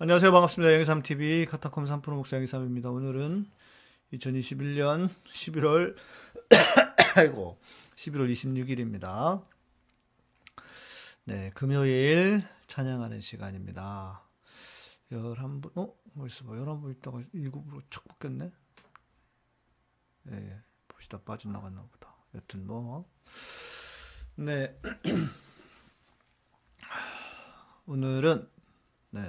안녕하세요. 반갑습니다. 양희삼 TV 카타콤 3프로 목사 양희삼입니다. 오늘은 2021년 11월 11월 26일입니다. 네, 금요일 찬양하는 시간입니다. 11분, 11분 있다가 7으로 척 바뀌었네? 네, 보시다 빠져나갔나 보다. 여튼 뭐. 네. 오늘은, 네.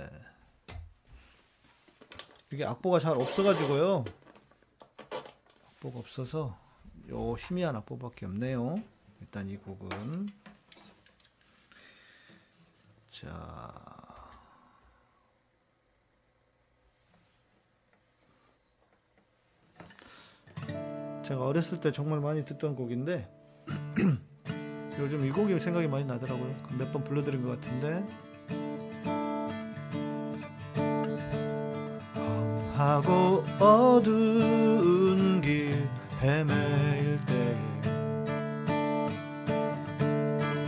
이게 악보가 잘 없어가지고요. 악보가 없어서, 요 희미한 악보밖에 없네요. 일단 이 곡은. 자. 제가 어렸을 때 정말 많이 듣던 곡인데 요즘 이 곡이 생각이 많이 나더라고요. 몇 번 불러드린 것 같은데 험하고 어두운 길 헤매일 때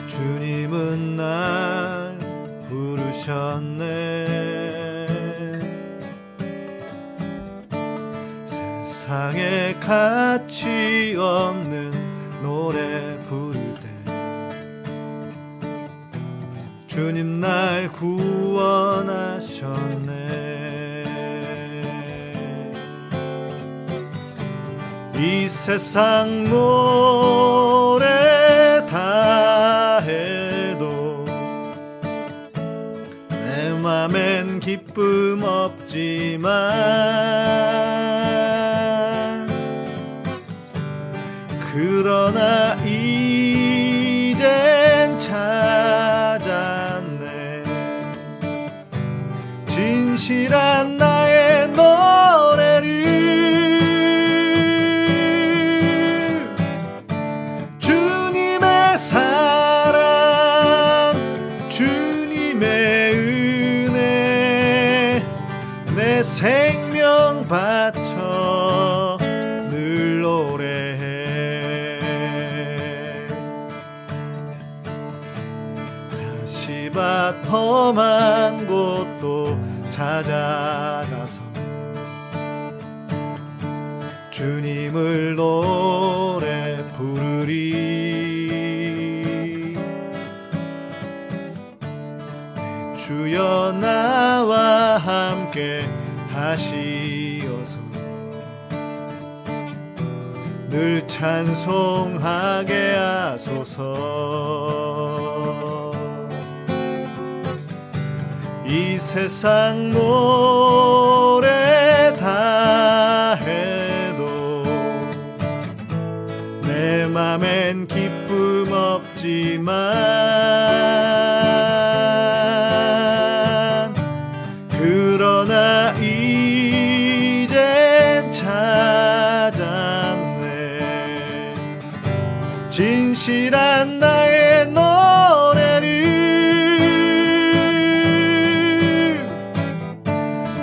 주님은 날 부르셨네. 세상에 가치 없는 노래 부를 때 주님 날 구원하셨네. 이 세상 노래 다 해도 내 맘엔 기쁨 없지만 그러나 이젠 찾았네. 진실한 나의 노래를 주님의 사랑 주님의 은혜 내 생명 바쳐 늘 노래해. 밭 험한 곳도 찾아가서 주님을 노래 부르리. 주여 나와 함께 하시어서 늘 찬송하게 하소서. 이 세상 노래 다 해도 내 맘엔 기쁨 없지만 그러나 이젠 찾았네. 진실한 나의 노래를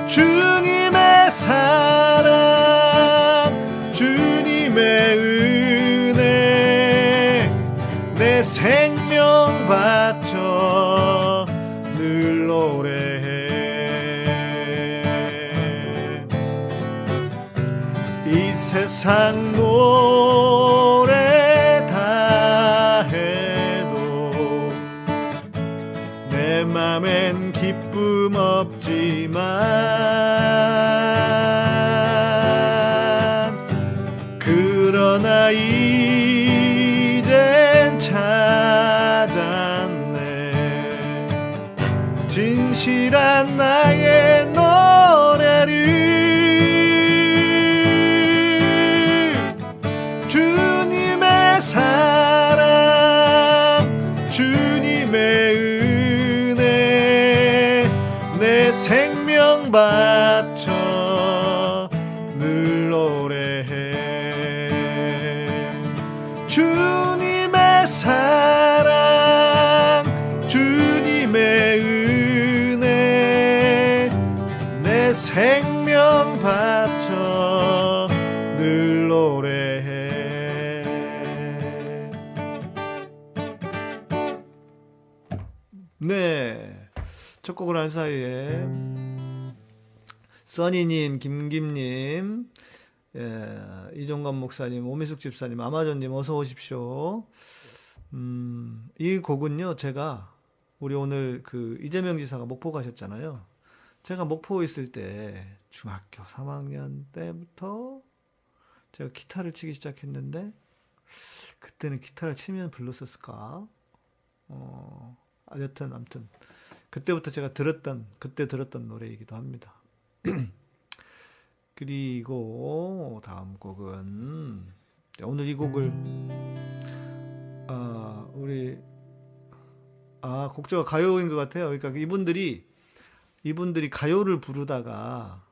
주님의 사랑 주님의 은혜 내 생명 바쳐 늘 노래해. 이 세상 노래 다 해도 내 맘엔 기쁨 없지만 그러나 이젠 찾았네. 진실한 나의 노래를 주님의 사랑 주님의 내 생명 바쳐 늘 노래해. 주님의 사랑 주님의 은혜 내 생명 바쳐 늘 노래해. 네, 첫 곡을 한 사이에 써니님, 김김님, 예, 이종관 목사님, 오미숙 집사님, 아마존님 어서 오십시오. 이 곡은요, 제가 우리 오늘 그 이재명 지사가 목포 가셨잖아요. 제가 목포에 있을 때 중학교 3학년 때부터 제가 기타를 치기 시작했는데 그때는 기타를 치면 불렀었을까? 아무튼 그때부터 제가 들었던 노래이기도 합니다. 그리고 다음 곡은 오늘 이 곡을 곡조가 가요인 것 같아요. 그러니까 이분들이 가요를 부르다가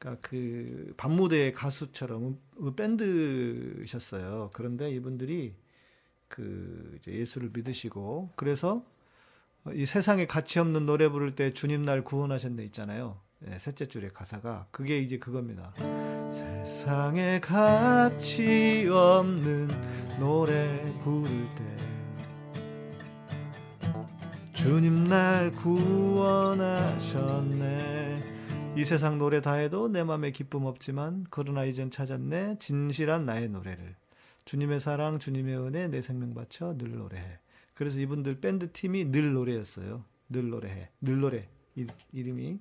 그러니까 그 밤무대의 가수처럼 밴드셨어요. 그런데 이분들이 그 이제 예수를 믿으시고 그래서 이 세상에 가치 없는 노래 부를 때 주님 날 구원하셨네 있잖아요. 네, 셋째 줄의 가사가 그게 이제 그겁니다. 세상에 가치 없는 노래 부를 때 주님 날 구원하셨네. 이 세상 노래 다 해도 내 맘에 기쁨 없지만 그러나 이젠 찾았네 진실한 나의 노래를. 주님의 사랑 주님의 은혜 내 생명 바쳐 늘 노래해. 그래서 이분들 밴드 팀이 늘 노래였어요. 늘 노래해. 늘 노래 이름이.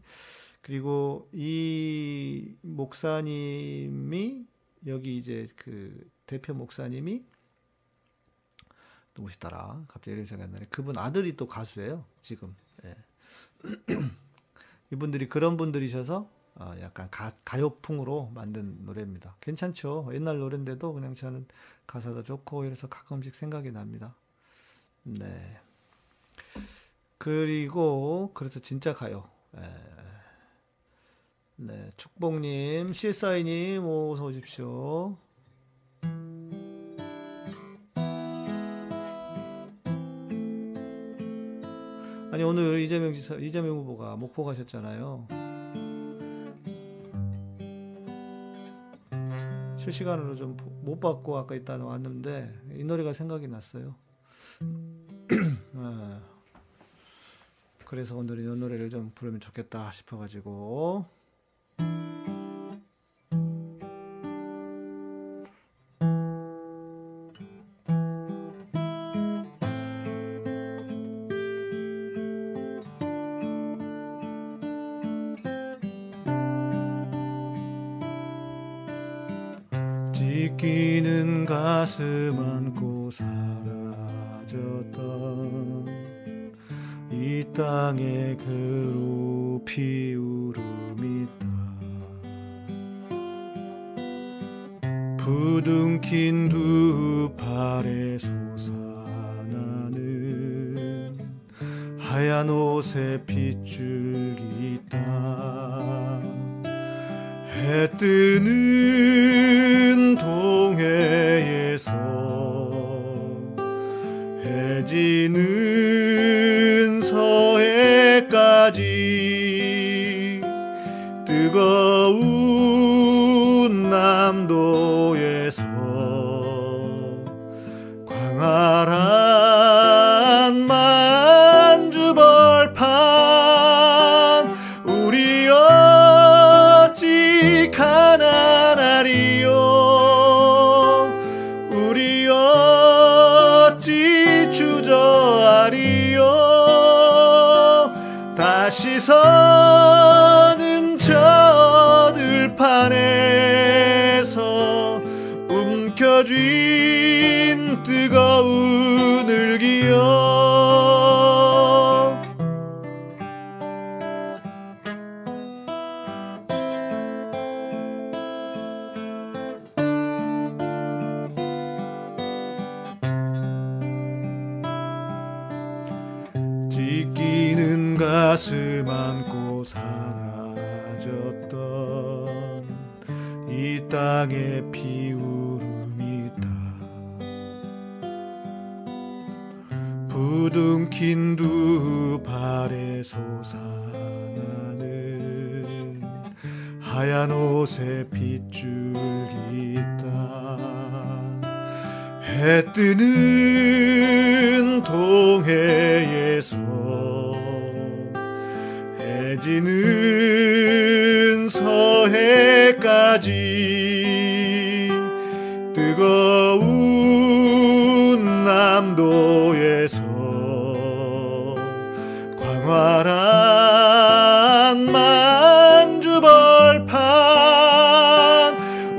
그리고 이 목사님이 여기 이제 그 대표 목사님이 누구시더라? 갑자기 이름이 생각이 안 나네. 그분 아들이 또 가수예요. 지금. 예. 이분들이 그런 분들이셔서 약간 가요풍으로 만든 노래입니다. 괜찮죠? 옛날 노래인데도 그냥 저는 가사도 좋고 이래서 가끔씩 생각이 납니다. 네. 그리고 그래서 진짜 가요. 네, 축복님, CSI님 어서 오십시오. 아니 오늘 이재명 후보가 목포 가셨잖아요. 실시간으로 좀 못 봤고 아까 이따 왔는데 이 노래가 생각이 났어요. 그래서 오늘은 이 노래를 좀 부르면 좋겠다 싶어가지고 찢기는 가슴 안고 사라졌던 이 땅에 괴롭히 울음이 있다. 부둥킨 두 팔에 솟아나는 하얀 옷에 핏줄이 있다. 해 뜨는 동해에서 해지는 서해까지 뜨거운 남도에서 광활한 만주벌판 우리 어찌 가난하리요 우리 어찌 주저하리요 다시 서는 저 들판에서 움켜쥔 뜨거운 울기여. 찢기는 가슴 안고 사라졌던 이 땅에 피울음이 있다. 부둥킨 두 발에 솟아나는 하얀 옷에 핏줄이 있다. 해 뜨는 동해에서 해지는 지난 서해까지 뜨거운 남도에서 광활한 만주벌판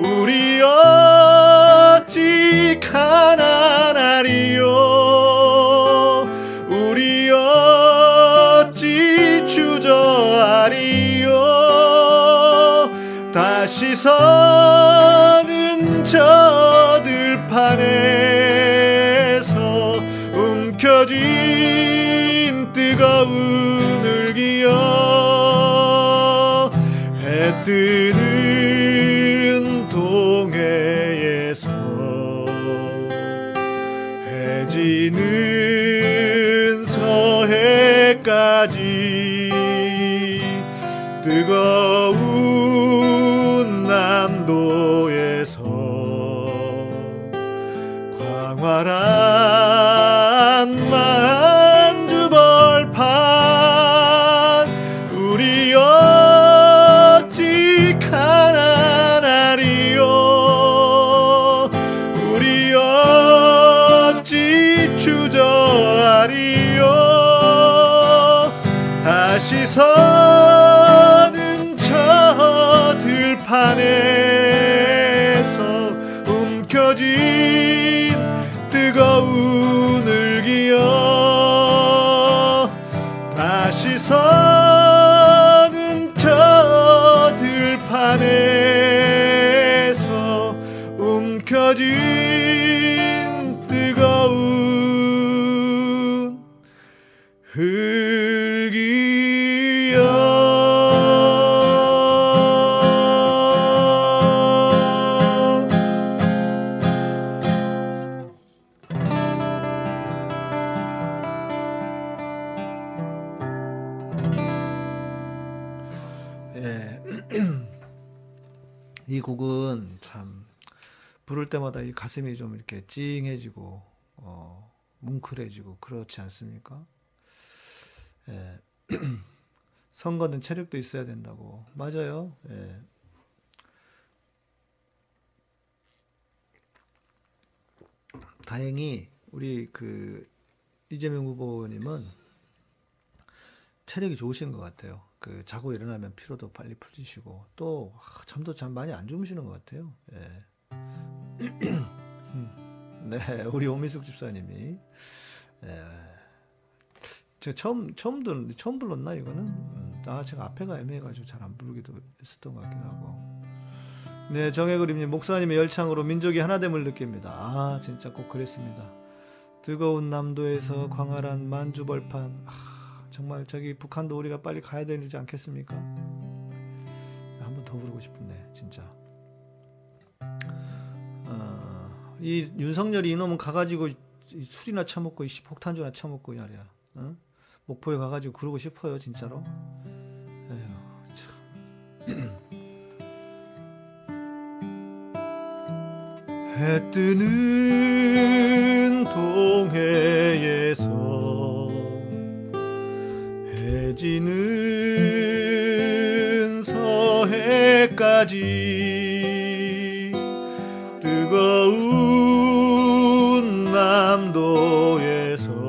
우리 어찌 가난하리요 우리 어찌 주저하리요 다시 서는 저 들판에서 움켜쥔 뜨거운 울기여 해 뜨는 동해에서 해 지는 서해까지 뜨거운 남도에서 광활한 만주벌판 우리 어찌 가난하리요 우리 어찌 주저하리요 다시 서는 저 들판에서 움켜쥐 뜨거운 울기여 다시 서는 저 들판에서 움켜쥔 뜨거운 울기여 이 곡은 참 부를 때마다 이 가슴이 좀 이렇게 찡해지고 뭉클해지고 그렇지 않습니까? 예. 선거는 체력도 있어야 된다고. 맞아요. 예. 다행히 우리 그 이재명 후보님은 체력이 좋으신 것 같아요. 그 자고 일어나면 피로도 빨리 풀리시고 또 잠도 참 많이 안 주무시는 것 같아요. 예. 네, 우리 오미숙 집사님이 예. 제가 처음 불렀나 이거는? 제가 앞에가 애매해가지고 잘 안 부르기도 했었던 것 같기도 하고. 네, 정혜그림님 목사님의 열창으로 민족이 하나됨을 느낍니다. 아 진짜 꼭 그랬습니다. 뜨거운 남도에서 광활한 만주벌판. 정말 저기 북한도 우리가 빨리 가야 되지 않겠습니까? 한 번 더 부르고 싶은데 진짜. 이 윤석열이 이놈은 가가지고 술이나 처먹고 폭탄주나 처먹고 야리야. 어? 목포에 가가지고 그러고 싶어요 진짜로. 에휴 참. 해 뜨는 동해에서 해 지는 서해까지 뜨거운 남도에서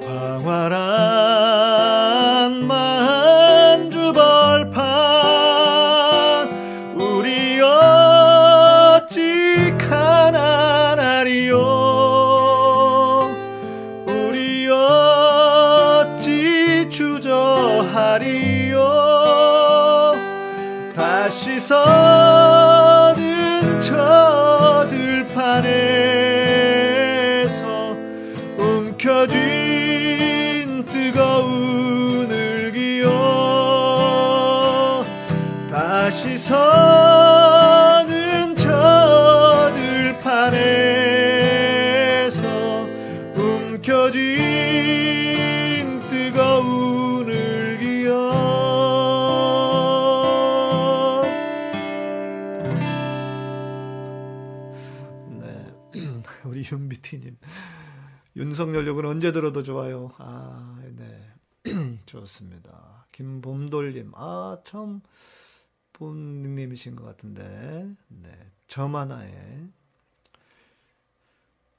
광활한 만주벌판 우리 어찌 가난하리요 주저하리요 다시 서는 저 들판에서 움켜쥔 뜨거운 울기요 다시 서는 저 들판에서 움켜쥔 윤비티님 윤석열 욕은 언제 들어도 좋아요. 아, 네. 좋습니다. 김봄돌님, 아, 처음 본 닉네임이신 것 같은데, 네, 저만화에.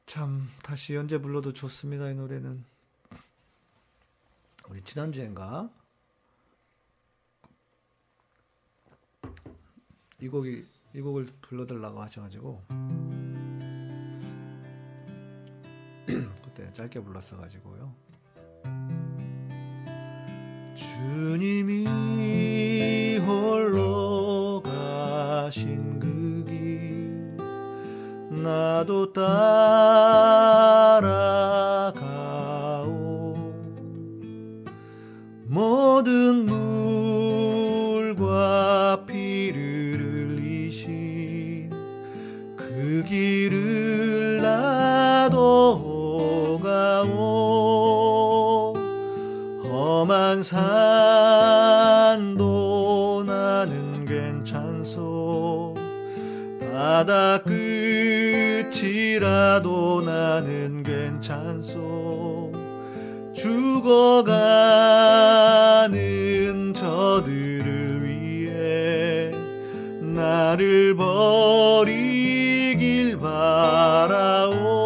참, 다시 언제 불러도 좋습니다, 이 노래는. 우리 지난주엔가? 이 곡을 불러달라고 하셔가지고, 그때 짧게 불렀어가지고요. 주님이 홀로 가신 그 길, 나도 따라가오. 모든 물과 피를 흘리신 그 길을 나도 가오. 험한 산도 나는 괜찮소. 바다 끝이라도 나는 괜찮소. 죽어가는 저들을 위해 나를 버리길 바라오.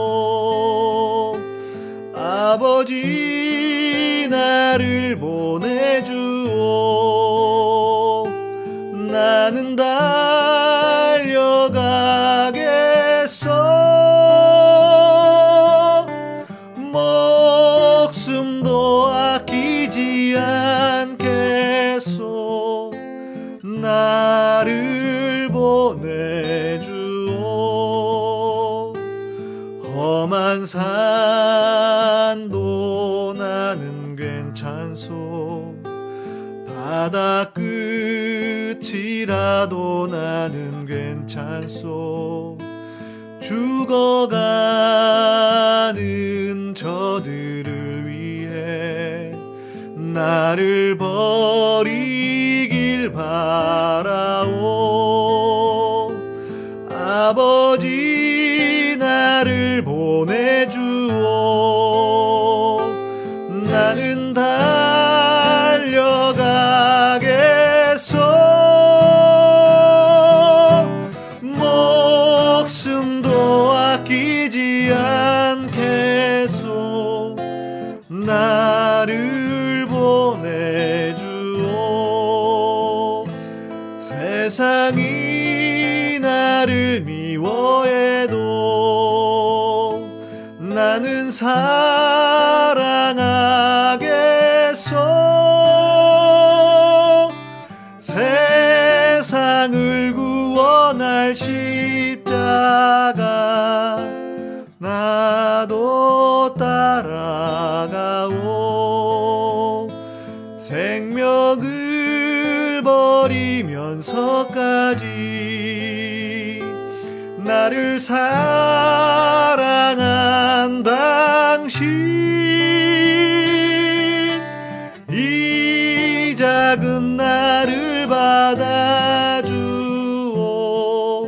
아버지 나를 보내주오. 나는 달려가겠소. 않겠소. 나를 보내주오. 험한 산도 나는 괜찮소. 바다 끝이라도 나는 괜찮소. 죽어가는 저들을 위해 나를 버리길 바라오. 아버지 나를 보내주오. 나는 달려가겠소. 목숨도 아끼지 않겠소. 나를 보내주오. 세상이 나를 미워해도 나는 사랑하겠소. 세상을 구원할 십자가 나도 따라가오. 생명을 버리면서까지 나를 사랑한 당신, 이 작은 나를 받아주오.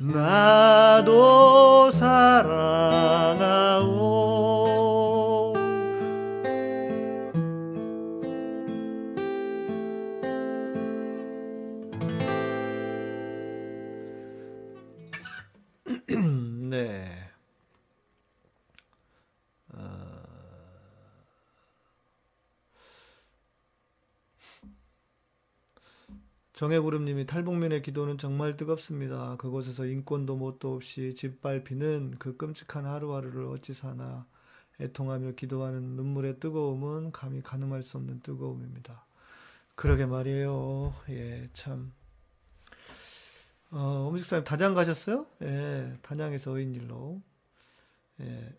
나도 사랑하오. 네, 정혜구름님이 탈북민의 기도는 정말 뜨겁습니다. 그곳에서 인권도 뭣도 없이 짓밟히는 그 끔찍한 하루하루를 어찌 사나 애통하며 기도하는 눈물의 뜨거움은 감히 가늠할 수 없는 뜨거움입니다. 그러게 말이에요. 예, 참. 어미숙사님 단양 가셨어요? 예, 단양에서 어인일로. 예,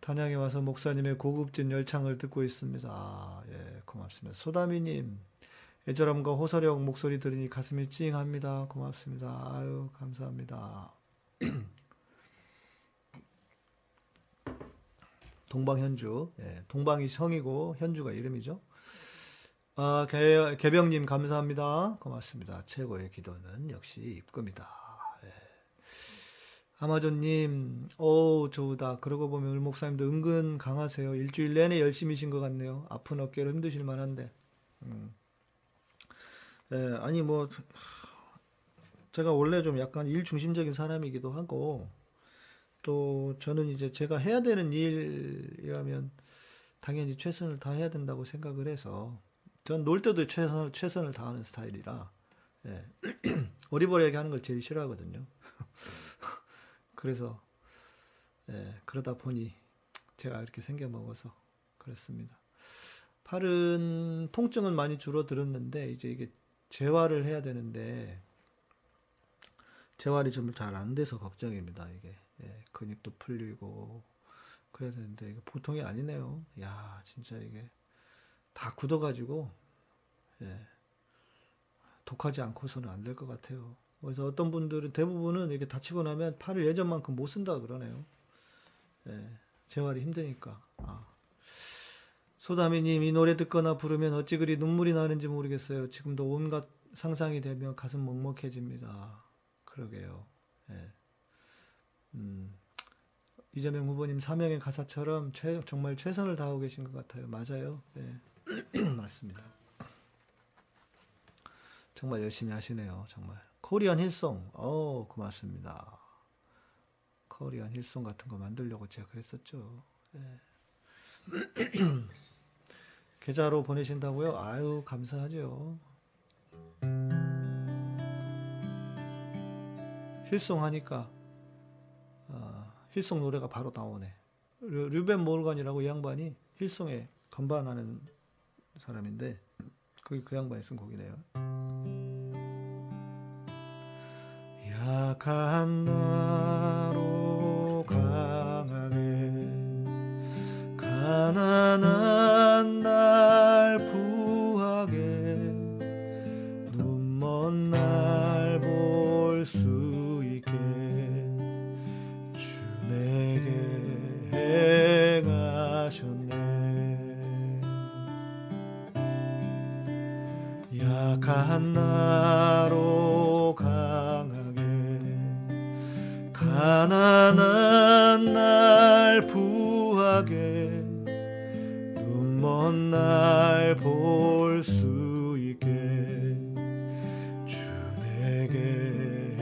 단양에 와서 목사님의 고급진 열창을 듣고 있습니다. 아, 예, 고맙습니다. 소다미님, 애절함과 호소력 목소리 들으니 가슴이 찡합니다. 고맙습니다. 아유, 감사합니다. 동방현주, 예, 동방이 성이고 현주가 이름이죠. 아, 개병님 감사합니다. 고맙습니다. 최고의 기도는 역시 입금이다. 예. 아마존님, 어우 좋다. 그러고 보면 울 목사님도 은근 강하세요. 일주일 내내 열심히신 것 같네요. 아픈 어깨로 힘드실 만한데. 예, 아니 뭐 제가 원래 좀 약간 일 중심적인 사람이기도 하고, 또 저는 이제 제가 해야 되는 일이라면 당연히 최선을 다해야 된다고 생각을 해서, 전 놀 때도 최선을 다하는 스타일이라, 예. 어리버리하게 하는 걸 제일 싫어하거든요. 그래서 예, 그러다 보니 제가 이렇게 생겨먹어서 그렇습니다. 팔은 통증은 많이 줄어들었는데 이제 이게 재활을 해야 되는데 재활이 좀 잘 안 돼서 걱정입니다. 이게 예, 근육도 풀리고 그래야 되는데 이게 보통이 아니네요. 야, 진짜 이게 다 굳어가지고 예, 독하지 않고서는 안 될 것 같아요. 그래서 어떤 분들은 대부분은 이렇게 다치고 나면 팔을 예전만큼 못 쓴다 그러네요. 예, 재활이 힘드니까. 아. 소다미님, 이 노래 듣거나 부르면 어찌 그리 눈물이 나는지 모르겠어요. 지금도 온갖 상상이 되면 가슴 먹먹해집니다. 그러게요. 예. 이재명 후보님 사명의 가사처럼 정말 최선을 다하고 계신 것 같아요. 맞아요. 예. 맞습니다. 정말 열심히 하시네요. 정말. 코리안 힐송. 고맙습니다. 코리안 힐송 같은 거 만들려고 제가 그랬었죠. 예. 계좌로 보내신다고요? 아유, 감사하죠. 힐송 하니까 힐송 노래가 바로 나오네. 류벤 모르간이라고 이 양반이 힐송에 건반하는 사람인데 그게 그 양반이 쓴 곡이네요. 약한 나로 강하게, 가난한 날 부하게, 눈먼 날 볼 수 있게 주 내게 행하셨네. 약한 나로 강하게, 가난한 날 부하게, 눈먼 날 볼 수 있게 주 내게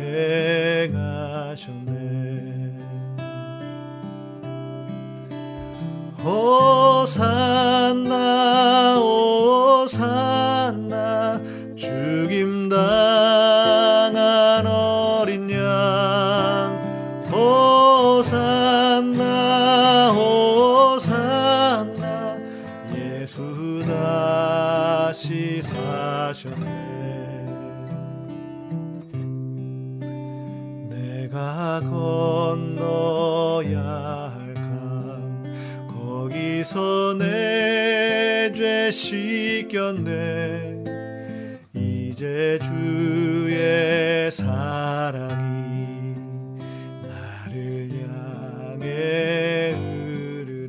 행하셨네. 호산나 호산나, 죽임당한 어린 양. 호산나 호산나, 예수 다시 사셨네. 내가 건너야 할까, 거기서 내 죄 씻겼네. 이제 주의 사랑이 흐르네.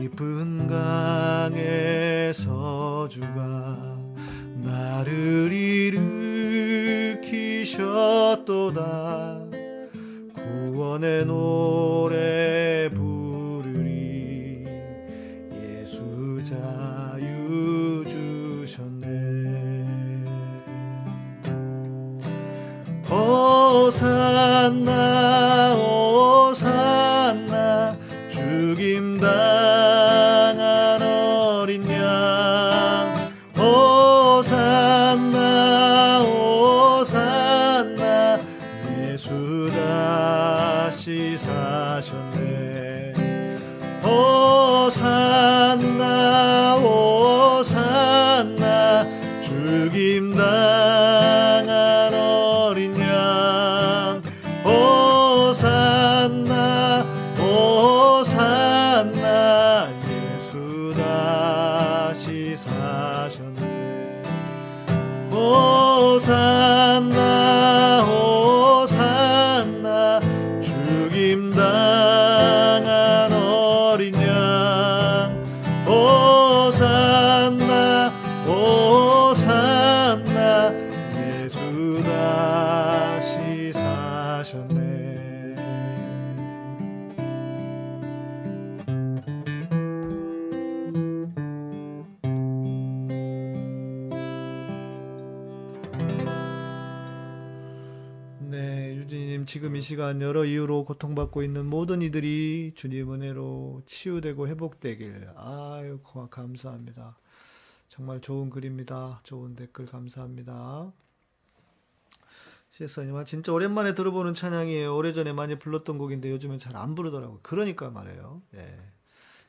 깊은 강에서 주가 나를 일으키셨도다. 구원의 노래 부르리, 예수 자유 주셨네. 호산나 호산나, 죽임당한 어린 양. 호산나 호산나, 예수 다시 사셨네. 호산나 호산나, 죽임당한 어린 양. 호산나 호산나, 예수 다시 사셨네. 호산나 호산나, 죽임당한 어린 양. 호산나 호산나, 지금 이 시간 여러 이유로 고통받고 있는 모든 이들이 주님 은혜로 치유되고 회복되길. 아유, 감사합니다. 정말 좋은 글입니다. 좋은 댓글 감사합니다. 시에서님, 진짜 오랜만에 들어보는 찬양이에요. 오래전에 많이 불렀던 곡인데 요즘엔 잘 안 부르더라고요. 그러니까 말이에요. 예.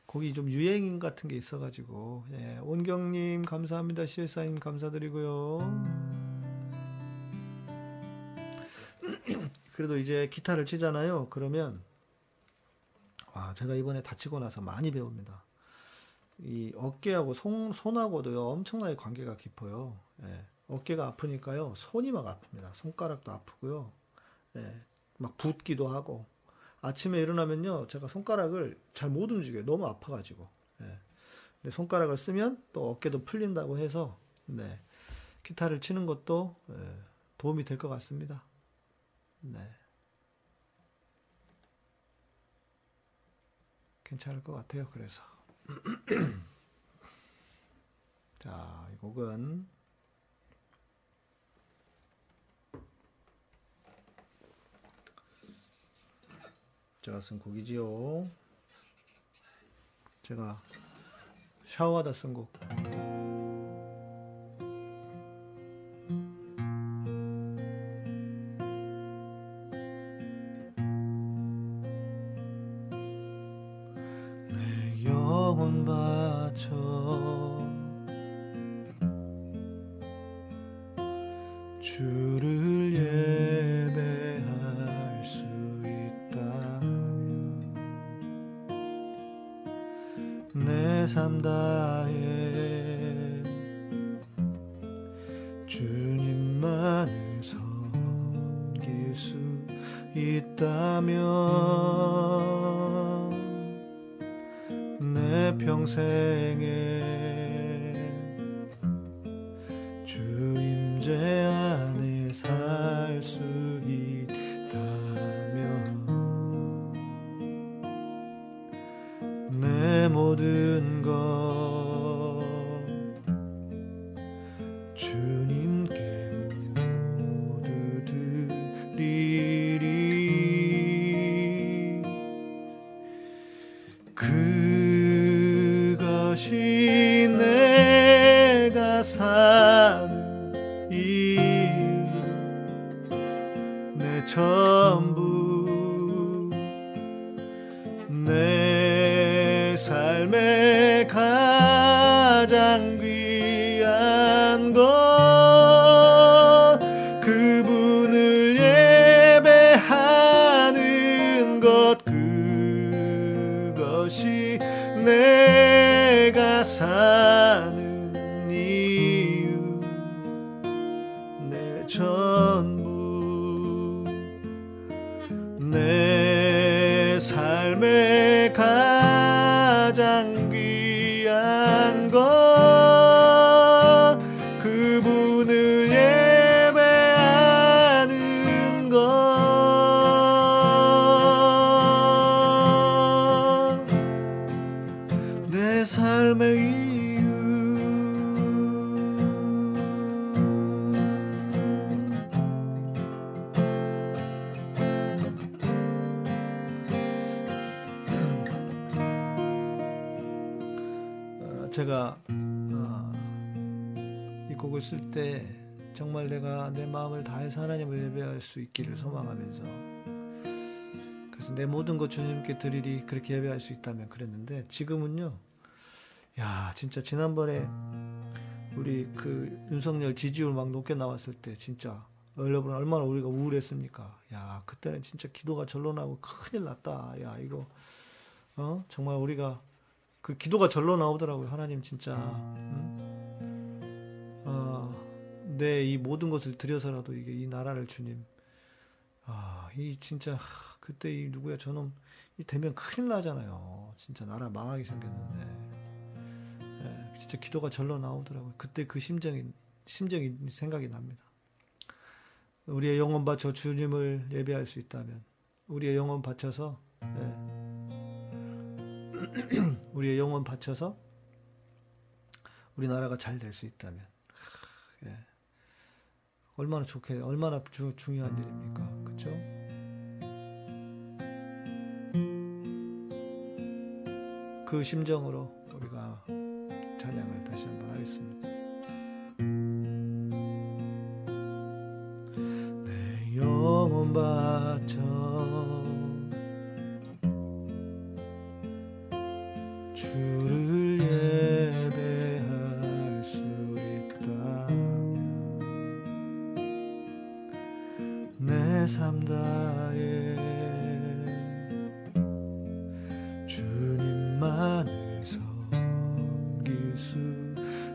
곡이 좀 유행 같은 게 있어가지고. 예. 온경님 감사합니다. 시에사님 감사드리고요. 그래도 이제 기타를 치잖아요. 그러면 제가 이번에 다치고 나서 많이 배웁니다. 이 어깨하고 손하고도요 엄청나게 관계가 깊어요. 예. 어깨가 아프니까요 손이 막 아픕니다. 손가락도 아프고요. 예. 막 붓기도 하고, 아침에 일어나면요 제가 손가락을 잘 못 움직여요. 너무 아파가지고. 예. 근데 손가락을 쓰면 또 어깨도 풀린다고 해서 네. 기타를 치는 것도 예. 도움이 될 것 같습니다. 네. 괜찮을 것 같아요. 그래서 자, 이 곡은 제가 쓴 곡이지요. 제가 샤워하다 쓴 곡. 제가 이 곡을 쓸 때 정말 내가 내 마음을 다해서 하나님을 예배할 수 있기를 소망하면서, 그래서 내 모든 것 주님께 드리리 그렇게 예배할 수 있다면 그랬는데, 지금은요 야 진짜 지난번에 우리 그 윤석열 지지율 막 높게 나왔을 때 진짜 여러분 얼마나 우리가 우울했습니까? 야 그때는 진짜 기도가 절로 나오고 큰일 났다. 야 이거 정말 우리가 그 기도가 절로 나오더라고요. 하나님 진짜 내 이 모든 것을 드려서라도 이게 이 나라를 주님, 이 진짜 그때 이 누구야 저놈 이 되면 큰일 나잖아요. 진짜 나라 망하게 생겼는데. 예, 진짜 기도가 절로 나오더라고요. 그때 그 심정이 생각이 납니다. 우리의 영혼 바쳐 주님을 예배할 수 있다면, 우리의 영혼 바쳐서 우리의 영혼 바쳐서 우리나라가 잘 될 수 있다면 예. 얼마나 좋게, 얼마나 중요한 일입니까? 그렇죠? 그 심정으로 우리가 찬양을 다시 한번 하겠습니다. 내 영혼 바쳐 주를 예배할 수 있다면 내 삶 다해 주님만을 섬길 수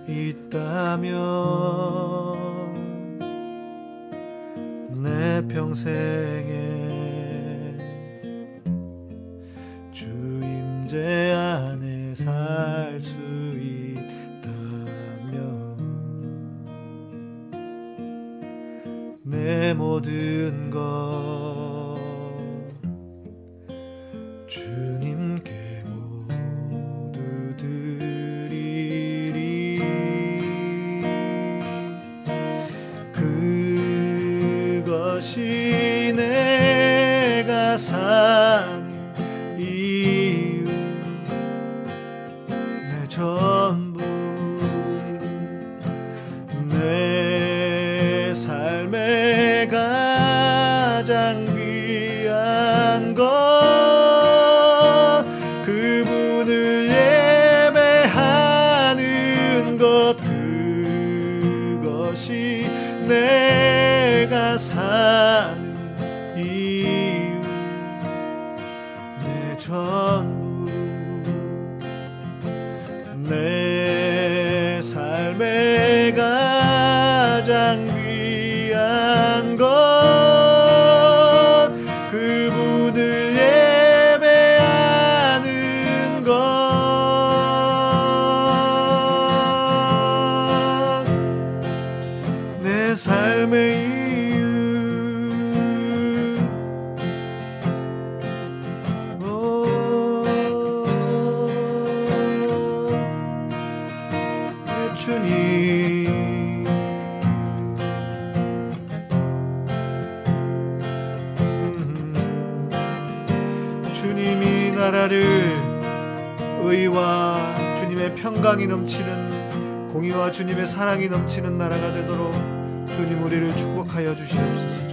있다면 내 평생에 주 임재 안에 살 수 있다면 내 모든 것 주님께 그것이 내가 사는 이유 내 전부 내 삶의 가장 귀한 것 그분을 예배하는 것 그것이 내가 사는 이유 내 전부 내 삶의 가장 귀한 것 그분을 예배하는 것 내 삶의 주님 주님이 나라를 의와 주님의 평강이 넘치는 공의와 주님의 사랑이 넘치는 나라가 되도록 주님 우리를 축복하여 주시옵소서.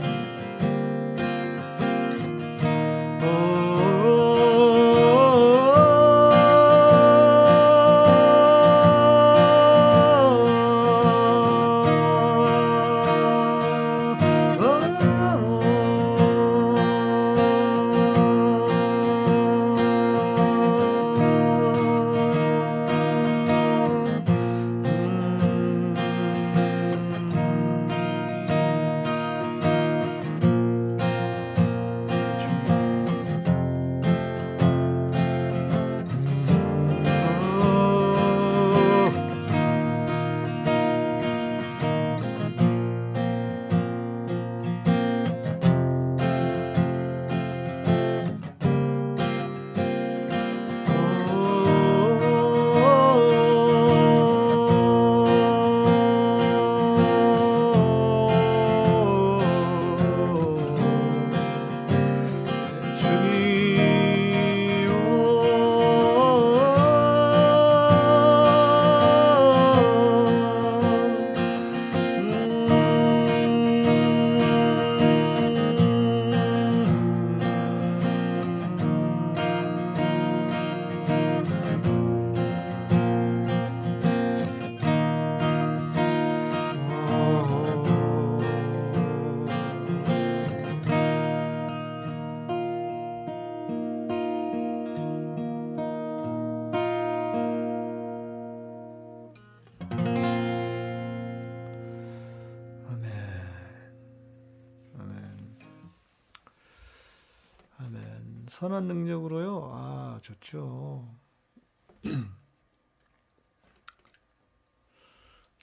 선한 능력으로요. 아, 좋죠.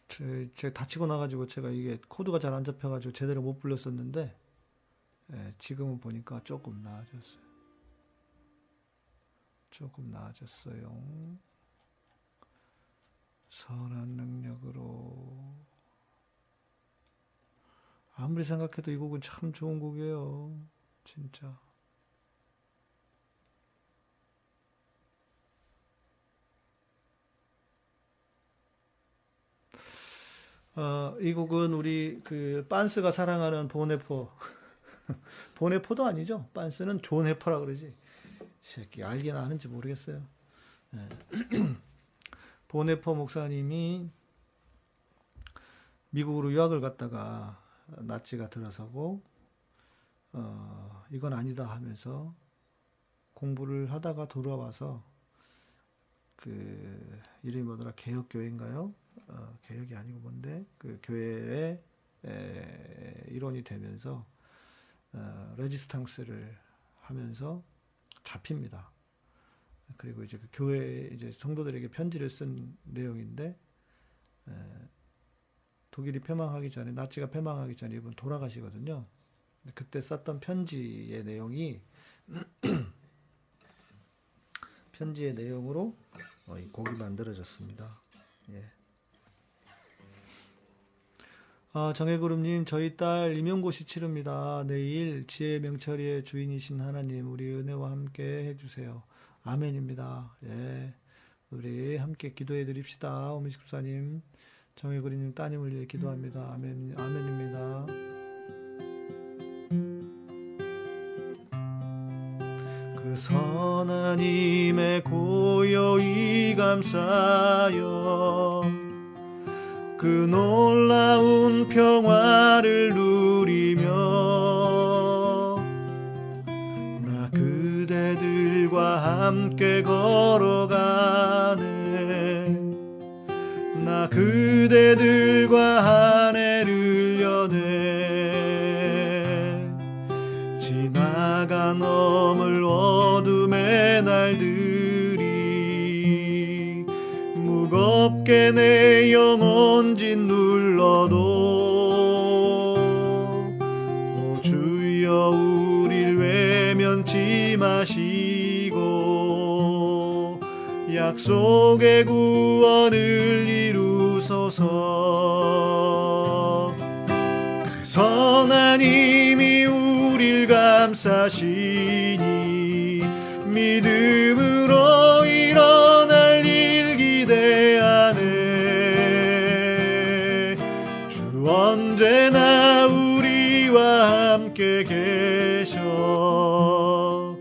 제가 다치고 나가지고 제가 이게 코드가 잘 안 잡혀가지고 제대로 못 불렀었는데 예, 지금은 보니까 조금 나아졌어요. 조금 나아졌어요. 선한 능력으로 아무리 생각해도 이 곡은 참 좋은 곡이에요. 진짜. 이 곡은 우리 그 빤스가 사랑하는 보네포 보네포도 아니죠. 빤스는 존 해퍼라 그러지. 새끼 알긴 아는지 모르겠어요. 네. 보네포 목사님이 미국으로 유학을 갔다가 나치가 들어서고 이건 아니다 하면서 공부를 하다가 돌아와서 그 이름이 뭐더라, 개혁교회인가요? 개혁이 아니고 뭔데 그 교회의 일원이 되면서 레지스탕스를 하면서 잡힙니다. 그리고 이제 그 교회 이제 성도들에게 편지를 쓴 내용인데 독일이 패망하기 전에 나치가 패망하기 전에 이분 돌아가시거든요. 그때 썼던 편지의 내용이 편지의 내용으로 이 곡이 만들어졌습니다. 예. 정혜구름님, 저희 딸 임용고시 치릅니다. 내일 지혜 명철이의 주인이신 하나님 우리 은혜와 함께 해주세요. 아멘입니다. 예, 우리 함께 기도해 드립시다. 오미식 집사님, 정혜구름님 따님을 위해 기도합니다. 아멘, 아멘입니다. 그 선한 힘에 고요히 감사여 그 놀라운 평화를 누리며 나 그대들과 함께 걸어가네 나 그대들과 한 해를 여네 지나간 어물 어둠의 날들이 무겁게 내 영혼 짓눌러도 오 주여 우릴 외면치 마시고 약속의 구원을 이루소서. 그 선한 힘이 우릴 감싸시니 믿음으로 일어날 일 기대하네 주 언제나 우리와 함께 계셔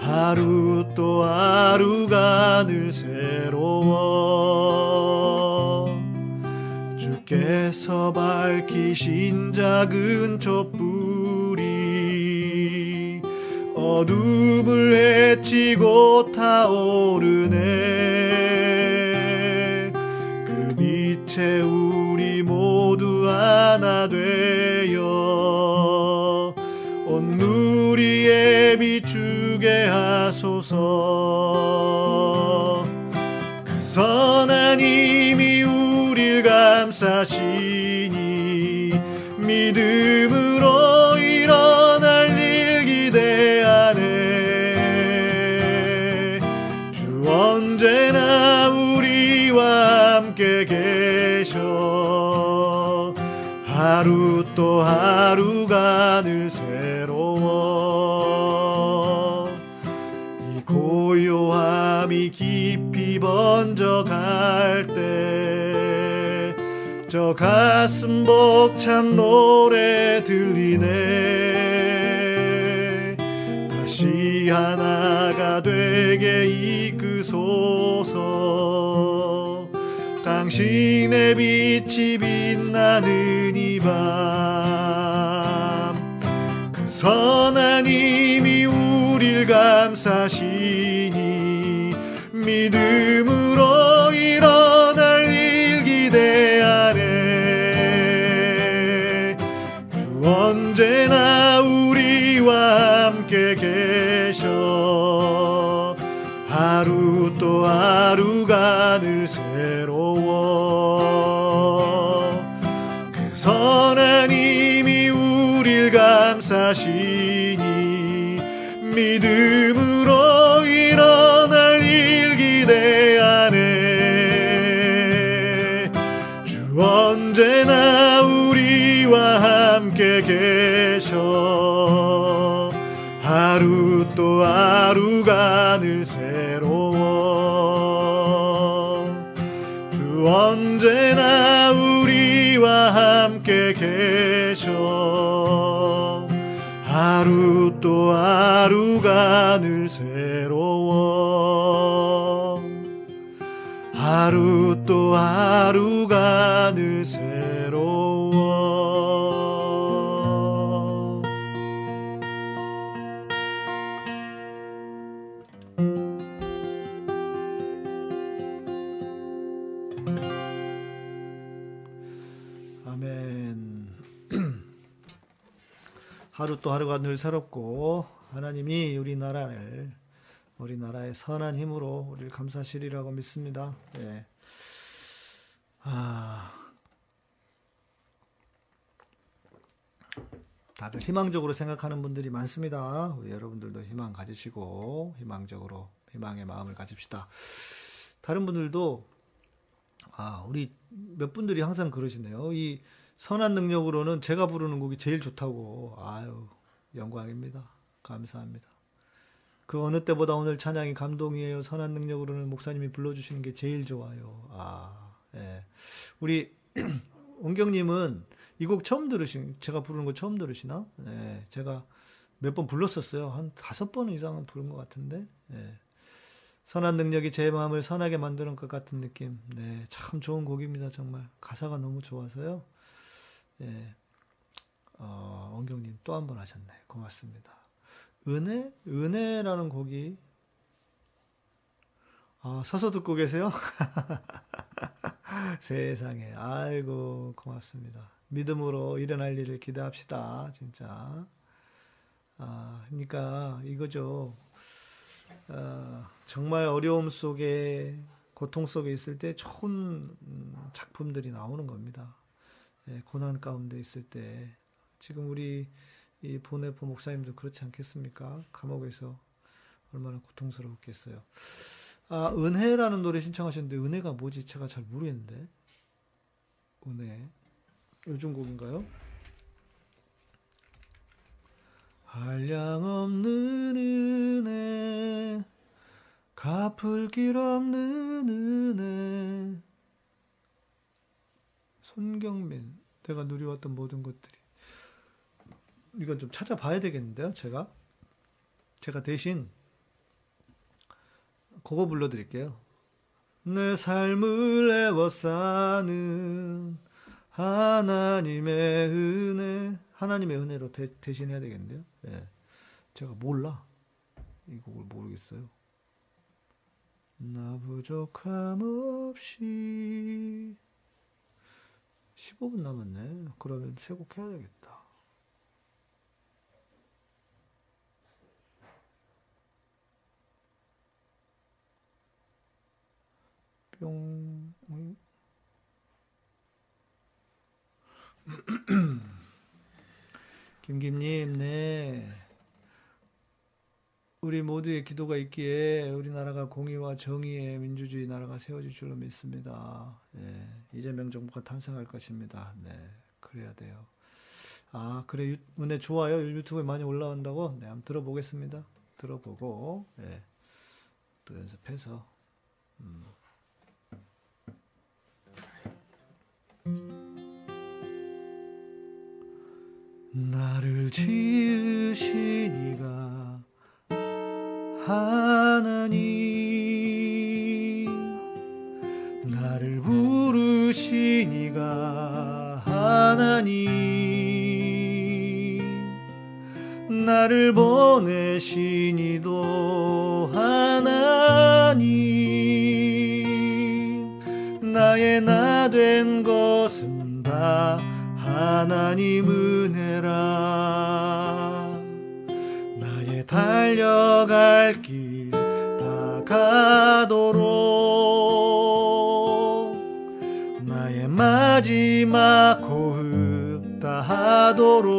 하루 또 하루가 늘 새로워 주께서 밝히신 작은 촛불이 어둠을 헤치고 타오르네 그 빛에 우리 모두 하나 되어 온 누리에 비추게 하소서. 그 선한 힘이 우릴 감싸시니 믿음으로 일어날 일 기대하네 주 언제나 우리와 함께 계셔 하루 또 하루가 늘 새로워 이 고요함이 깊이 번져갈 때 저 가슴 벅찬 노래 들리네 다시 하나가 되게 이끄소서. 당신의 빛이 빛나는 이 밤 그 선한 힘이 우릴 감싸시니 믿음으로 일어날 일 기대하네 언제나 우리와 함께 계셔 하루 또 하루가 늘 새로워 그 선한 힘이 우릴 감싸시니 믿음으로 일어날 일 기대하네 주 언제나 우리와 함께 계셔 하루 또 하루가 늘 새로워 주 언제나 우리와 함께 계셔. 하루 또 하루가 늘 새로워. 하루 또 하루가 늘 새로워. 아멘. 하루 또 하루가 늘 새롭고 하나님이 우리나라의 선한 힘으로 우리를 감싸시리라고 믿습니다. 예. 다들 희망적으로 생각하는 분들이 많습니다. 우리 여러분들도 희망 가지시고 희망적으로 희망의 마음을 가집시다. 다른 분들도 우리 몇 분들이 항상 그러시네요. 이 선한 능력으로는 제가 부르는 곡이 제일 좋다고. 아유, 영광입니다. 감사합니다. 그 어느 때보다 오늘 찬양이 감동이에요. 선한 능력으로는 목사님이 불러주시는 게 제일 좋아요. 예. 우리 원경님은 이 곡 처음 들으신, 제가 부르는 거 처음 들으시나? 예. 제가 몇 번 불렀었어요. 한 5번 이상은 부른 것 같은데. 예. 선한 능력이 제 마음을 선하게 만드는 것 같은 느낌. 네, 참 좋은 곡입니다. 정말 가사가 너무 좋아서요. 예. 원경님 또 한 번 하셨네. 고맙습니다. 은혜라는 곡이, 서서 듣고 계세요? 세상에, 아이고, 고맙습니다. 믿음으로 일어날 일을 기대합시다, 진짜. 그러니까 이거죠. 정말 어려움 속에, 고통 속에 있을 때 좋은 작품들이 나오는 겁니다. 예, 고난 가운데 있을 때. 지금 우리 이 보네포 목사님도 그렇지 않겠습니까? 감옥에서 얼마나 고통스러웠겠어요. 은혜라는 노래 신청하셨는데 은혜가 뭐지? 제가 잘 모르겠는데. 은혜. 요즘 곡인가요? 한량없는 은혜, 갚을 길 없는 은혜. 손경민, 내가 누려왔던 모든 것들이. 이건 좀 찾아봐야 되겠는데요. 제가 대신 그거 불러드릴게요. 내 삶을 애워싸는 하나님의 은혜. 하나님의 은혜로 대신 해야 되겠는데요. 예. 제가 몰라, 이 곡을 모르겠어요. 나 부족함 없이. 15분 남았네. 그러면 세 곡 해야 되겠다. 뿅. 김김님, 네. 우리 모두의 기도가 있기에 우리나라가 공의와 정의의 민주주의 나라가 세워질 줄로 믿습니다. 네. 이재명 정부가 탄생할 것입니다. 네. 그래야 돼요. 그래. 은혜 좋아요. 유튜브에 많이 올라온다고? 네. 한번 들어보겠습니다. 들어보고, 네. 또 연습해서. 나를 지으신 이가 하나님, 나를 부르신 이가 하나님, 나를 보내신 이도 하나님, 나의 나 된 것은 다 하나님 은혜라. 나의 달려갈 길 다 가도록, 나의 마지막 호흡 다 하도록,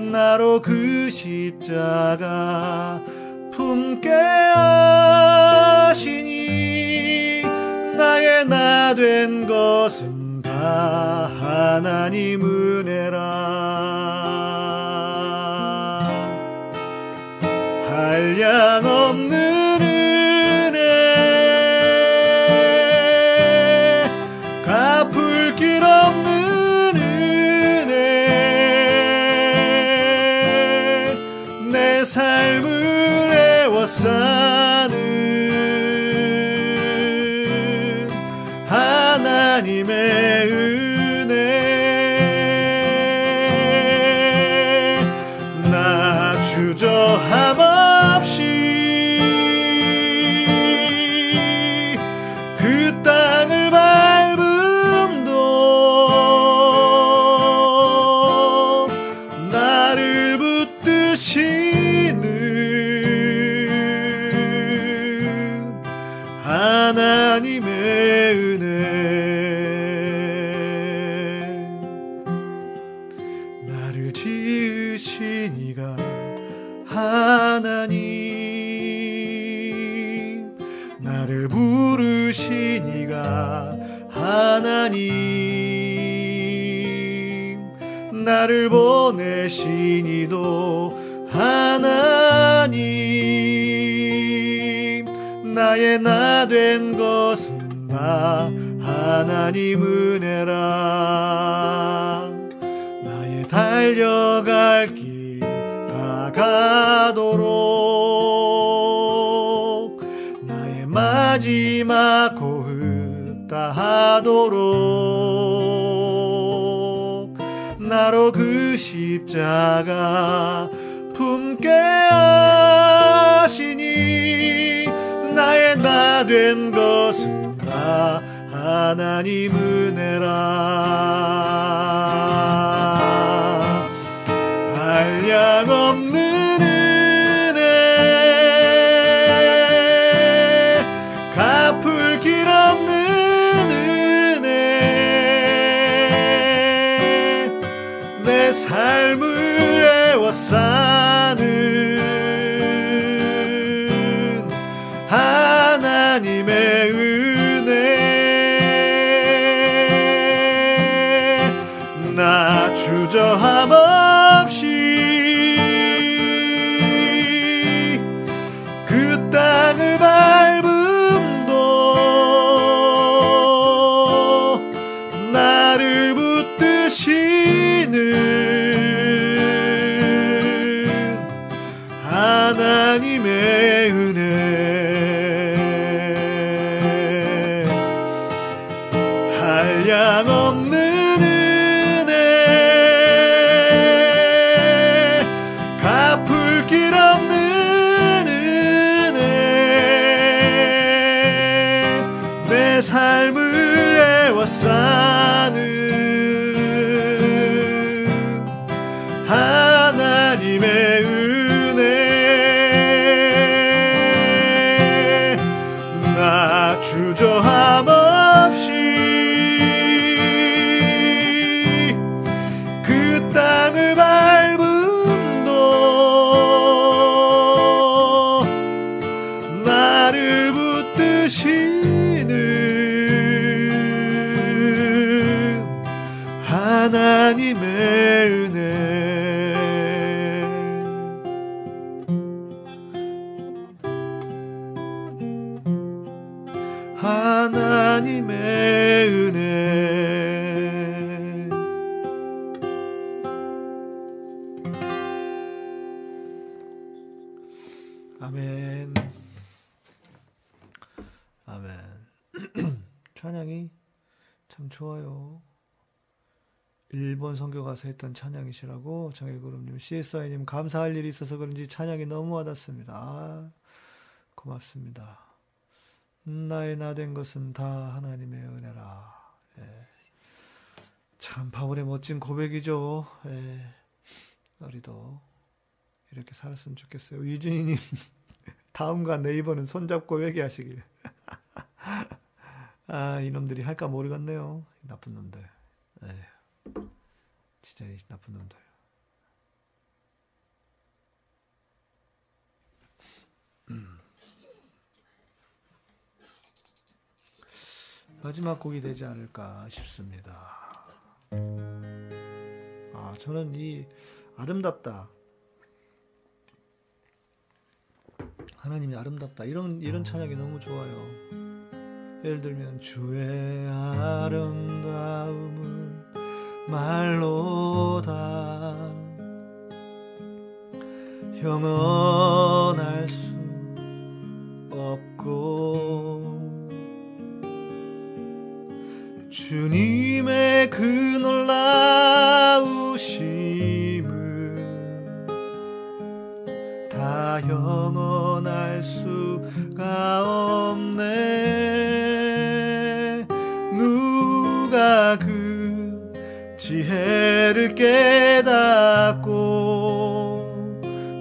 나로 그 십자가 품게 하시니, 나의 나 된 것은 다 하나님 은혜라. 한량없는 은혜, 값 하나님의 은혜 나를 지으신 이가 하나님 나를 부르신 이가 하나님 나를 보내신 이도 하나님 나의 나 된 것은 다 하나님 은혜라 나의 달려갈 길 다가도록 나의 마지막 호흡 다하도록 나로 그 십자가 품게 하시니 나의 나 된 것은 다 하나님 은혜라 한량 없는 은혜 갚을 길 없는 은혜 내 삶을 애워싸 하나님의 은혜 나 주저함 없이 그 땅을 밟음도 나를 붙드시는 하나님의 은혜 없는 은혜 갚을 길 없는 은혜 내 삶을 애워싸는 하나님의 은혜 나 주저함 없이 땅을 밟음도 나를 붙드시는 하나님의 은혜 하나님의 은혜 아멘. 아멘. 찬양이 참 좋아요. 일본 선교 가서 했던 찬양이시라고 정혜구름님, CSI님 감사할 일이 있어서 그런지 찬양이 너무 와닿습니다. 아, 고맙습니다. 나의 나 된 것은 다 하나님의 은혜라. 예. 참 바울의 멋진 고백이죠. 예. 우리도 이렇게 살았으면 좋겠어요. 유진이님 다음과 네이버는 손잡고 회개하시길. 아, 이놈들이 할까 모르겠네요. 나쁜 놈들. 에휴, 진짜 나쁜 놈들. 마지막 곡이 되지 않을까 싶습니다. 아, 저는 이 아름답다. 하나님이 아름답다. 이런 찬양이 너무 좋아요. 예를 들면 주의 아름다움은 말로다 형언할 수 없고 주님의 그 놀라우심을 다 형언 알 수가 없네. 누가 그 지혜를 깨닫고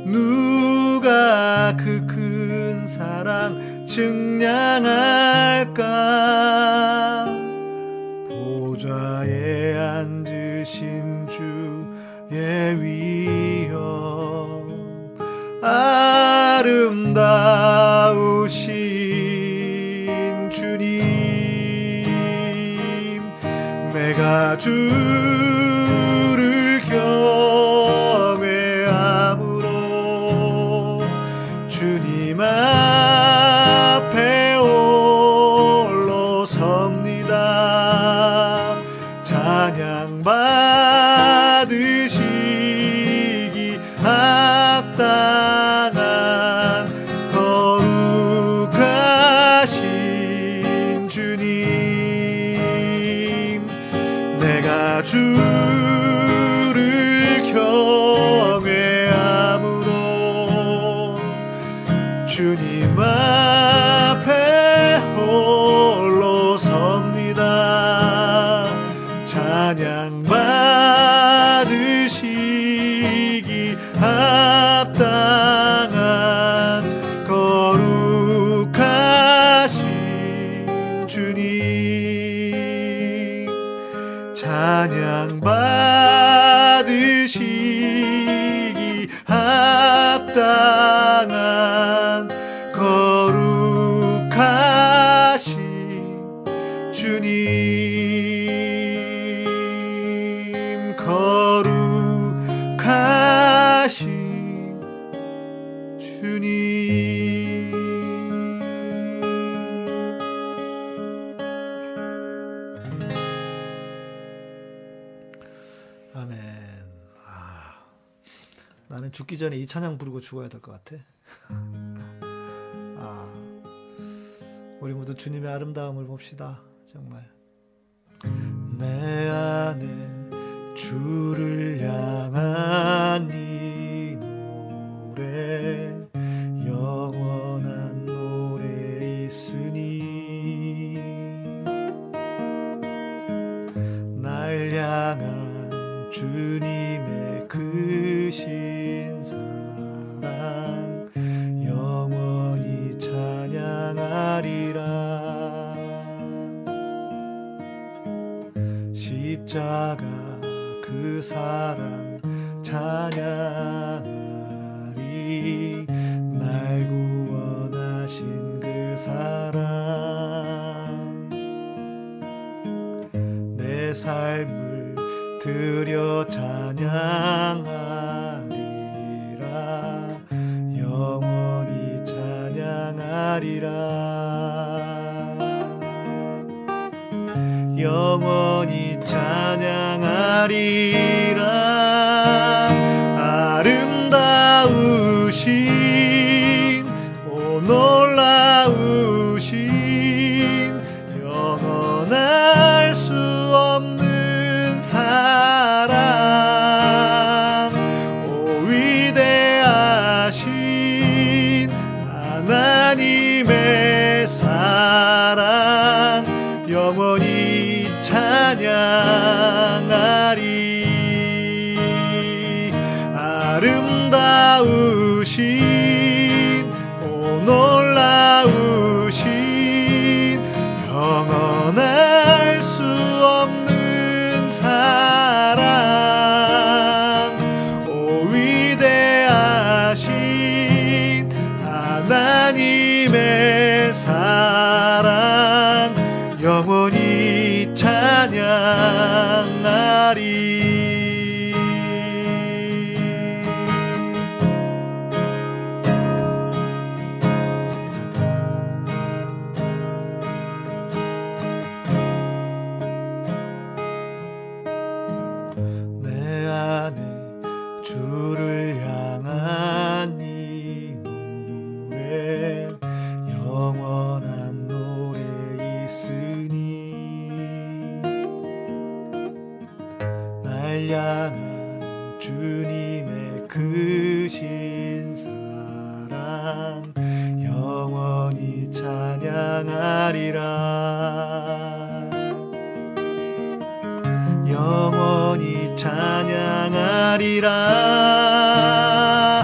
누가 그 큰 사랑 증량할 할까? 보좌에 앉으신 주의 위여, 아름다우신 주님, 내가 주를 경외함으로 주님 앞에 올라섭니다. 찬양 받으시기 합당한 주를 경외함으로 주님 앞에 홀로 섭니다. 찬양 받으시기 합당한 거룩하신 주님, 찬양 받으시기 합당한 거룩하신 주님, 거룩하신 주님. 아멘. 아, 나는 죽기 전에 이 찬양 부르고 죽어야 될 것 같아. 우리 모두 주님의 아름다움을 봅시다. 정말 내 안에 주를 향한 이 노래, 영원한 노래 있으니 날 향한 주님의 크신 사랑 영원히 찬양하리라. 십자가 그 사랑 찬양하리. 날 구원하신 그 사랑 내 삶을 드려 찬양하리라. 영원히 찬양하리라. 영원히 찬양하리라. 아름다우신 오 놀라우신 영원할 수 없는 사랑, 오 위대하신 하나님의 사랑 영원히 찬양하리. 아름다우신 오 놀라우신 영원할 수 없는 사랑, 오 위대하신 하나님의 사랑 영원히 찬양하리. 주님의 크신 사랑 영원히 찬양하리라. 영원히 찬양하리라.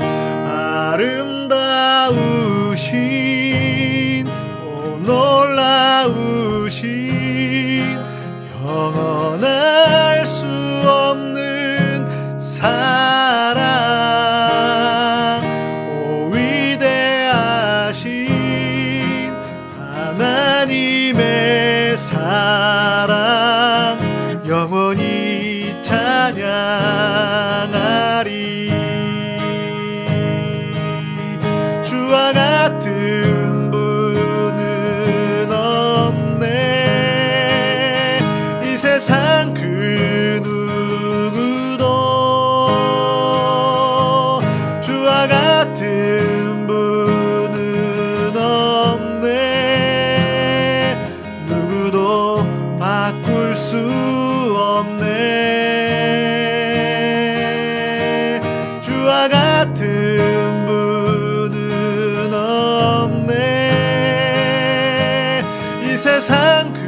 아름다우신 오 놀라우신 하나님의 사랑 영원히 찬양하리. 주와 같은 분은 없네. 이 세상 그 누구도 주와 같은 분은 없네. 누구도 바꿀 수 없네. 주와 같은 세상 그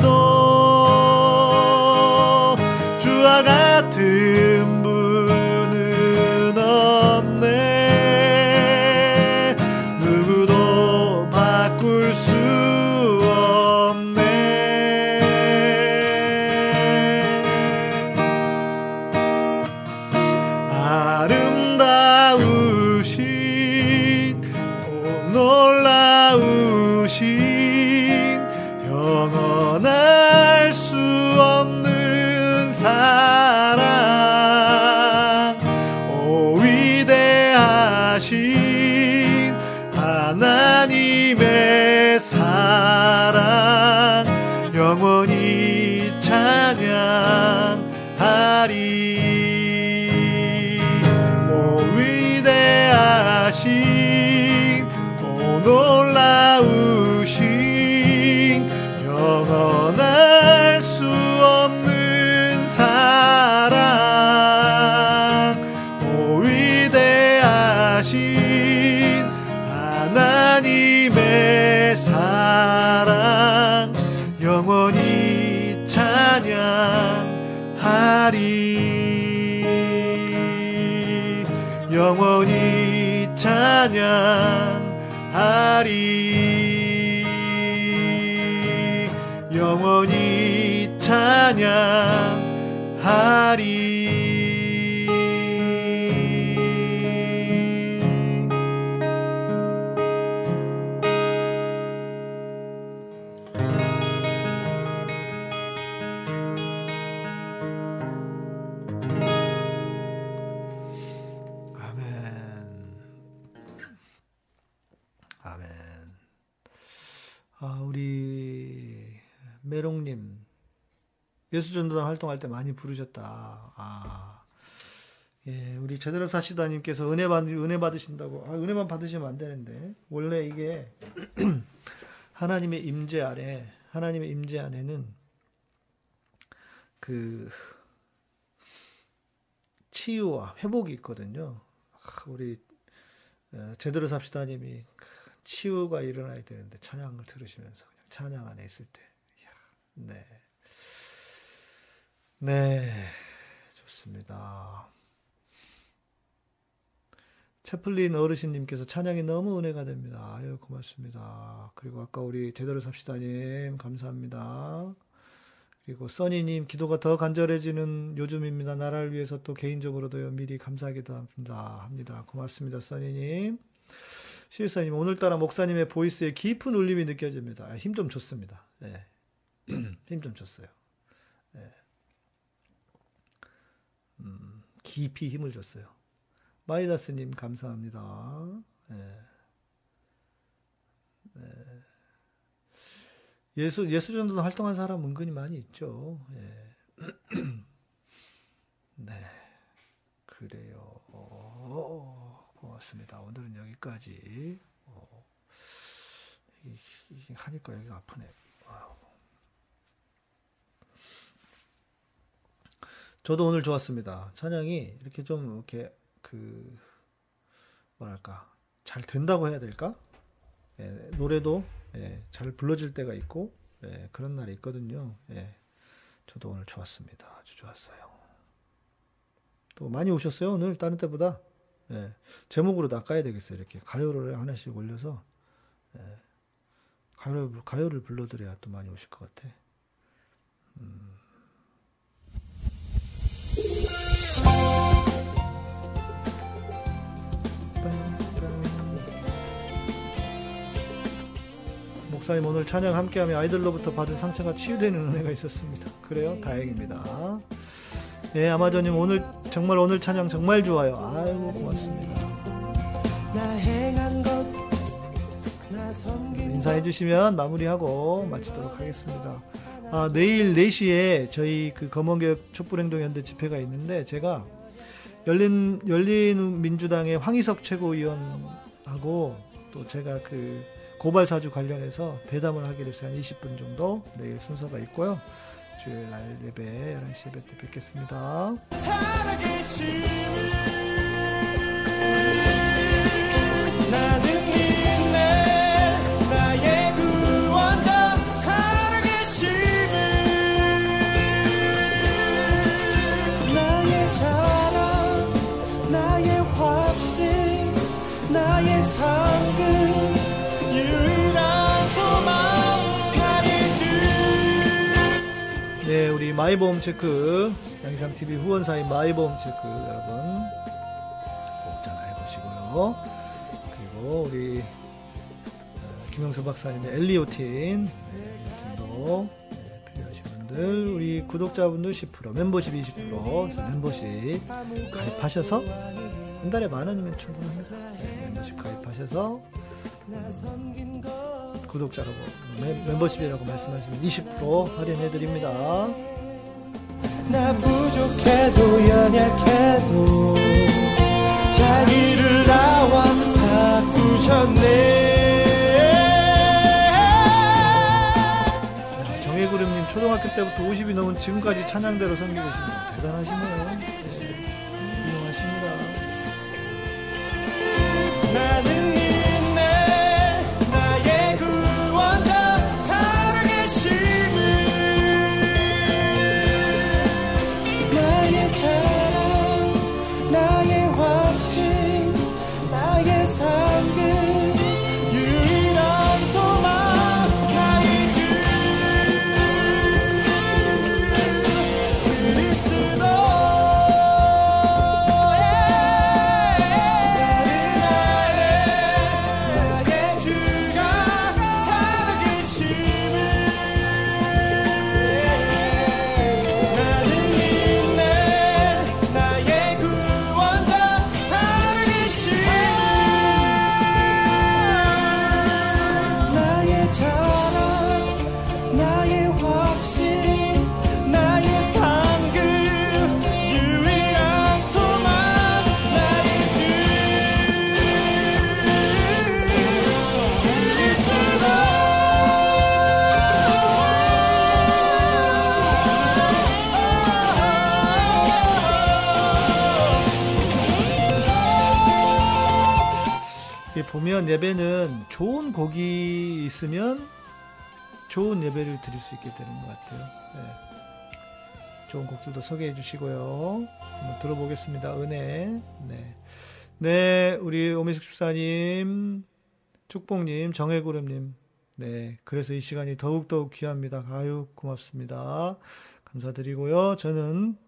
누구도 주와 같은 분은 없네. 누구도 바꿀 수 없네. 아름다우신 놀라우신 영원할 수 없는 사랑. 오 위대하신 하나님의 사랑 영원히 찬양하리. 오 위대하신 오 놀라운 영원할 수 없는 사랑. 오 위대하신 하나님의 사랑 영원히 찬양하리. 영원히 찬양하리. 영원히 찬양하리. 아멘. 아멘. 우리 메롱님, 예수전도단 활동할 때 많이 부르셨다. 예, 우리 제대로 사시다님께서 은혜 받으신다고. 은혜만 받으시면 안 되는데, 원래 이게 하나님의 임재 아래, 하나님의 임재 안에는 그 치유와 회복이 있거든요. 우리 제대로 삽시다님이 치유가 일어나야 되는데 찬양을 들으시면서 그냥 찬양 안에 있을 때. 네, 좋습니다. 채플린 어르신님께서 찬양이 너무 은혜가 됩니다. 아유, 고맙습니다. 그리고 아까 우리 제대로 삽시다님, 감사합니다. 그리고 써니님, 기도가 더 간절해지는 요즘입니다. 나라를 위해서 또 개인적으로도요, 미리 감사하기도 합니다. 고맙습니다, 써니님. 실사님, 오늘따라 목사님의 보이스에 깊은 울림이 느껴집니다. 힘 좀 줬습니다. 네. 힘 좀 줬어요. 네. 깊이 힘을 줬어요. 마이다스님, 감사합니다. 네. 네. 예수전도단 활동한 사람 은근히 많이 있죠. 네. 네. 그래요. 고맙습니다. 오늘은 여기까지. 하니까 여기가 아프네. 저도 오늘 좋았습니다. 찬양이 이렇게 좀 이렇게 그 뭐랄까, 잘 된다고 해야 될까? 예, 노래도 예, 잘 불러질 때가 있고, 예, 그런 날이 있거든요. 예, 저도 오늘 좋았습니다. 아주 좋았어요. 또 많이 오셨어요 오늘 다른 때보다. 예, 제목으로 낚아야 되겠어요. 이렇게 가요를 하나씩 올려서, 예, 가요를 불러드려야 또 많이 오실 것 같아. 목사님 오늘 찬양 함께하며 아이들로부터 받은 상처가 치유되는 은혜가 있었습니다. 그래요? 다행입니다. 네, 아마저님 오늘 찬양 정말 좋아요. 아이고 고맙습니다. 인사해 주시면 마무리하고 마치도록 하겠습니다. 아, 내일 4시에 저희 그 검언개혁 촛불행동연대 집회가 있는데 제가 열린민주당의 황희석 최고위원하고 또 제가 그 고발사주 관련해서 대담을 하게 돼서 한 20분 정도 내일 순서가 있고요. 주일 날 예배 11시 예배 때 뵙겠습니다. 네, 우리 마이보험체크 양희상TV 후원사인 마이보험체크 여러분 꼭 전화해보시고요. 그리고 우리 김영수 박사님의 엘리오틴, 엘리오틴도 필요하신 분들, 우리 구독자분들 10%, 멤버십 20%, 멤버십 가입하셔서 한 달에 10,000원이면 충분합니다. 네, 멤버십 가입하셔서 구독자라고 멤버십이라고 말씀하시면 20% 할인해드립니다. 나 부족해도 연약해도 자기를 나와 바꾸셨네. 정혜구름님 초등학교 때부터 50이 넘은 지금까지 찬양대로 섬기고 있습니다. 대단하시네요. 네, 훌륭하십니다. 나는 보면 예배는 좋은 곡이 있으면 좋은 예배를 드릴 수 있게 되는 것 같아요. 네. 좋은 곡들도 소개해 주시고요. 한번 들어보겠습니다. 은혜. 네, 네, 우리 오미숙 집사님, 축복님, 정혜구름님. 네, 그래서 이 시간이 더욱더욱 귀합니다. 아유, 고맙습니다. 감사드리고요. 저는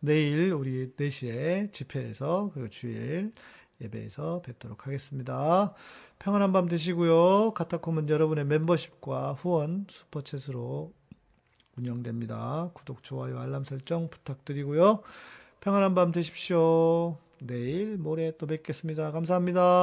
내일 우리 4시에 집회에서 그리고 주일 예배에서 뵙도록 하겠습니다. 평안한 밤 되시고요. 카타콤은 여러분의 멤버십과 후원, 슈퍼챗으로 운영됩니다. 구독, 좋아요, 알람 설정 부탁드리고요. 평안한 밤 되십시오. 내일, 모레 또 뵙겠습니다. 감사합니다.